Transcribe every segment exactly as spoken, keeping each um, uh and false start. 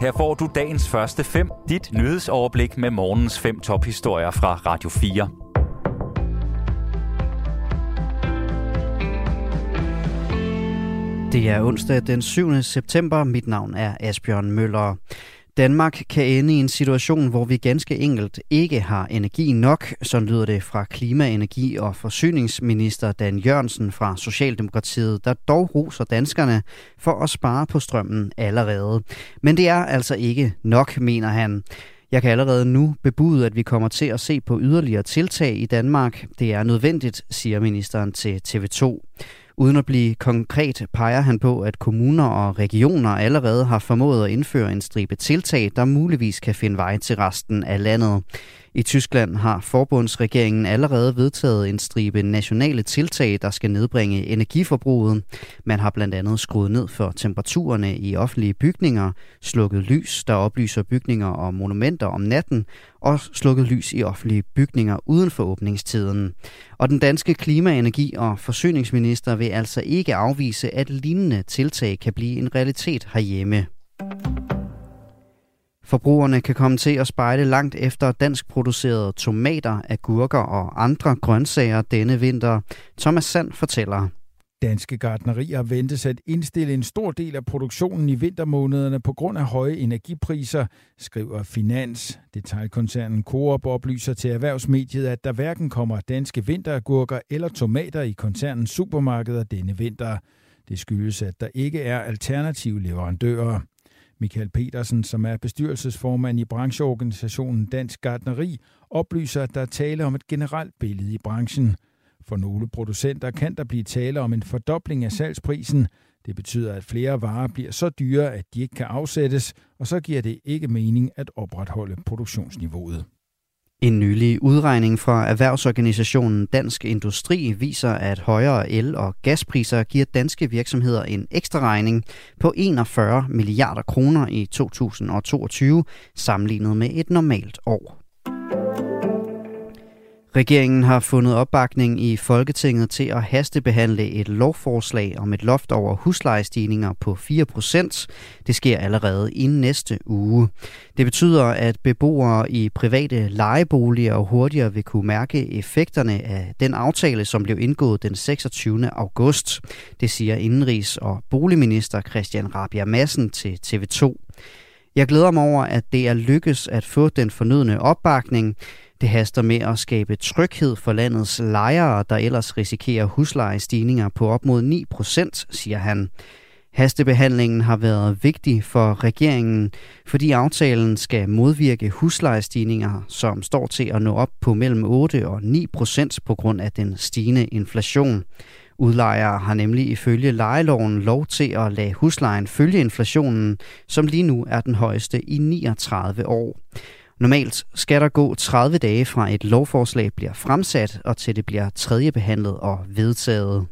Her får du dagens første fem, dit nyhedsoverblik med morgens fem tophistorier fra Radio fire. Det er onsdag den syvende september. Mit navn er Asbjørn Møller. Danmark kan ende i en situation, hvor vi ganske enkelt ikke har energi nok, så lyder det fra klima-, energi- og forsyningsminister Dan Jørgensen fra Socialdemokratiet, der dog roser danskerne for at spare på strømmen allerede. Men det er altså ikke nok, mener han. Jeg kan allerede nu bebude, at vi kommer til at se på yderligere tiltag i Danmark. Det er nødvendigt, siger ministeren til T V to. Uden at blive konkret peger han på, at kommuner og regioner allerede har formået at indføre en stribe tiltag, der muligvis kan finde vej til resten af landet. I Tyskland har forbundsregeringen allerede vedtaget en stribe nationale tiltag, der skal nedbringe energiforbruget. Man har blandt andet skruet ned for temperaturerne i offentlige bygninger, slukket lys, der oplyser bygninger og monumenter om natten, og slukket lys i offentlige bygninger uden for åbningstiden. Og den danske klima-, energi- og forsyningsminister vil altså ikke afvise, at lignende tiltag kan blive en realitet herhjemme. Forbrugerne kan komme til at spejde langt efter danskproducerede tomater, agurker og andre grøntsager denne vinter. Thomas Sand fortæller. Danske gartnerier ventes at indstille en stor del af produktionen i vintermånederne på grund af høje energipriser, skriver Finans. Detailkoncernen Coop oplyser til erhvervsmediet, at der hverken kommer danske vinteragurker eller tomater i koncernens supermarkeder denne vinter. Det skyldes, at der ikke er alternative leverandører. Michael Petersen, som er bestyrelsesformand i brancheorganisationen Dansk Gartneri, oplyser, at der er tale om et generelt billede i branchen. For nogle producenter kan der blive tale om en fordobling af salgsprisen. Det betyder, at flere varer bliver så dyre, at de ikke kan afsættes, og så giver det ikke mening at opretholde produktionsniveauet. En nylig udregning fra erhvervsorganisationen Dansk Industri viser, at højere el- og gaspriser giver danske virksomheder en ekstra regning på enogfyrre milliarder kroner i to tusind og toogtyve sammenlignet med et normalt år. Regeringen har fundet opbakning i Folketinget til at hastebehandle et lovforslag om et loft over huslejestigninger på fire procent. Det sker allerede i næste uge. Det betyder, at beboere i private lejeboliger hurtigere vil kunne mærke effekterne af den aftale, som blev indgået den seksogtyvende august. Det siger indenrigs- og boligminister Christian Rabia-Massen til T V to. Jeg glæder mig over, at det er lykkes at få den fornødne opbakning. Det haster med at skabe tryghed for landets lejere, der ellers risikerer huslejestigninger på op mod ni procent, siger han. Hastebehandlingen har været vigtig for regeringen, fordi aftalen skal modvirke huslejestigninger, som står til at nå op på mellem otte og ni procent på grund af den stigende inflation. Udlejere har nemlig ifølge lejeloven lov til at lade huslejen følge inflationen, som lige nu er den højeste i niogtredive år. Normalt skal der gå tredive dage fra et lovforslag bliver fremsat, og til det bliver tredjebehandlet og vedtaget.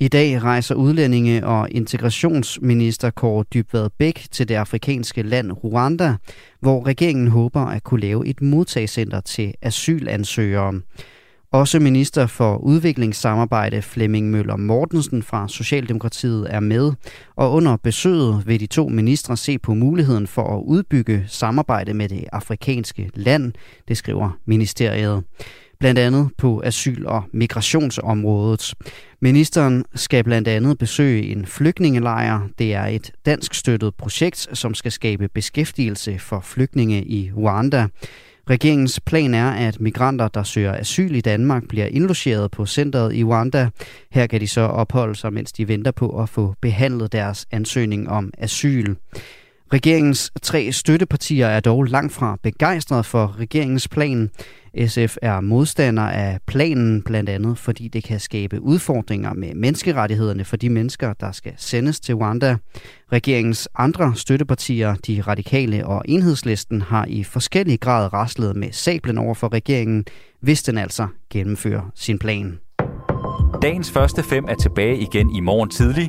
I dag rejser udlændinge- og integrationsminister Kåre Dybvad-Bæk til det afrikanske land Rwanda, hvor regeringen håber at kunne lave et modtagscenter til asylansøgere. Også minister for udviklingssamarbejde Flemming Møller Mortensen fra Socialdemokratiet er med, og under besøget vil de to ministre se på muligheden for at udbygge samarbejde med det afrikanske land, det skriver ministeriet. Blandt andet på asyl- og migrationsområdet. Ministeren skal blandt andet besøge en flygtningelejr. Det er et danskstøttet projekt, som skal skabe beskæftigelse for flygtninge i Rwanda. Regeringens plan er, at migranter, der søger asyl i Danmark, bliver indlogeret på centret i Rwanda. Her kan de så opholde sig, mens de venter på at få behandlet deres ansøgning om asyl. Regeringens tre støttepartier er dog langt fra begejstrede for regeringens plan. S F er modstander af planen, blandt andet fordi det kan skabe udfordringer med menneskerettighederne for de mennesker, der skal sendes til Rwanda. Regeringens andre støttepartier, De Radikale og Enhedslisten, har i forskellig grad raslet med sablen over for regeringen, hvis den altså gennemfører sin plan. Dagens første fem er tilbage igen i morgen tidlig.